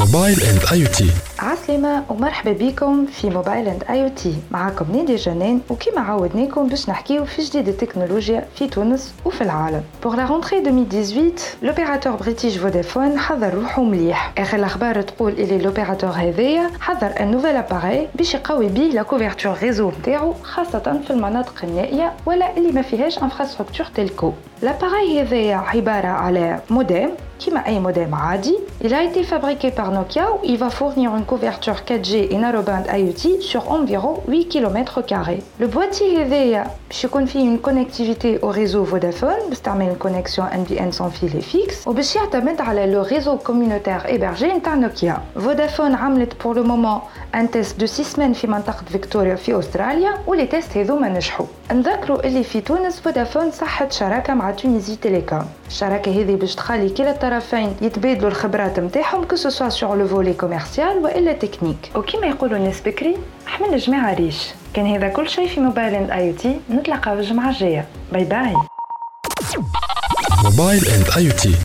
موبايل اند اي او تي. عسلامة ومرحبا بكم في موبايل اند اي او تي. معاكم نادي جنان وكما عودناكم باش نحكيو في جديد التكنولوجيا في تونس وفي العالم. بور لا رونتري 2018 لوبيراتور بريتيش فودافون حضر روحو مليح. اخر الاخبار تقول اللي لوبيراتور هذايا حضر ان نوفيل اباري باش يقوي بيه لا كوفرتور ريزو نتاعو خاصه في المناطق النائيه ولا اللي ما فيهاش انفراستركتور تيلكو. لاباري هذايا عباره على مودم كما أي مودم عادي. Il a été fabriqué par Nokia où il va fournir une couverture 4G et narrowband IoT sur environ 8 km². Le boîtier هذايا باش يكون فيه une connectivité au réseau Vodafone باش تعمل connexion NBN sans fil et fixe وباش يعتمد على le réseau communautaire hébergé نتاع Nokia. Vodafone عملت pour le moment un test de 6 semaines في منطقة فيكتوريا في أستراليا ولي تيست هذوما نجحوا. نذكروا اللي في تونس فودافون صحت شراكة مع تونيزي تيليكوم. الشراكة هذه باش تخلي كلا الطرفين يتبادلوا الخبرات نتاعهم كسوسوا سوغ لو فولي كوميرسيال والا تكنيك. وكما يقولوا الناس بكري حملنا جماعة ريش. كان هذا كل شيء في موبايل اند اي او تي. نتلقاو الجمعة الجاية. باي باي. موبايل اند اي او تي.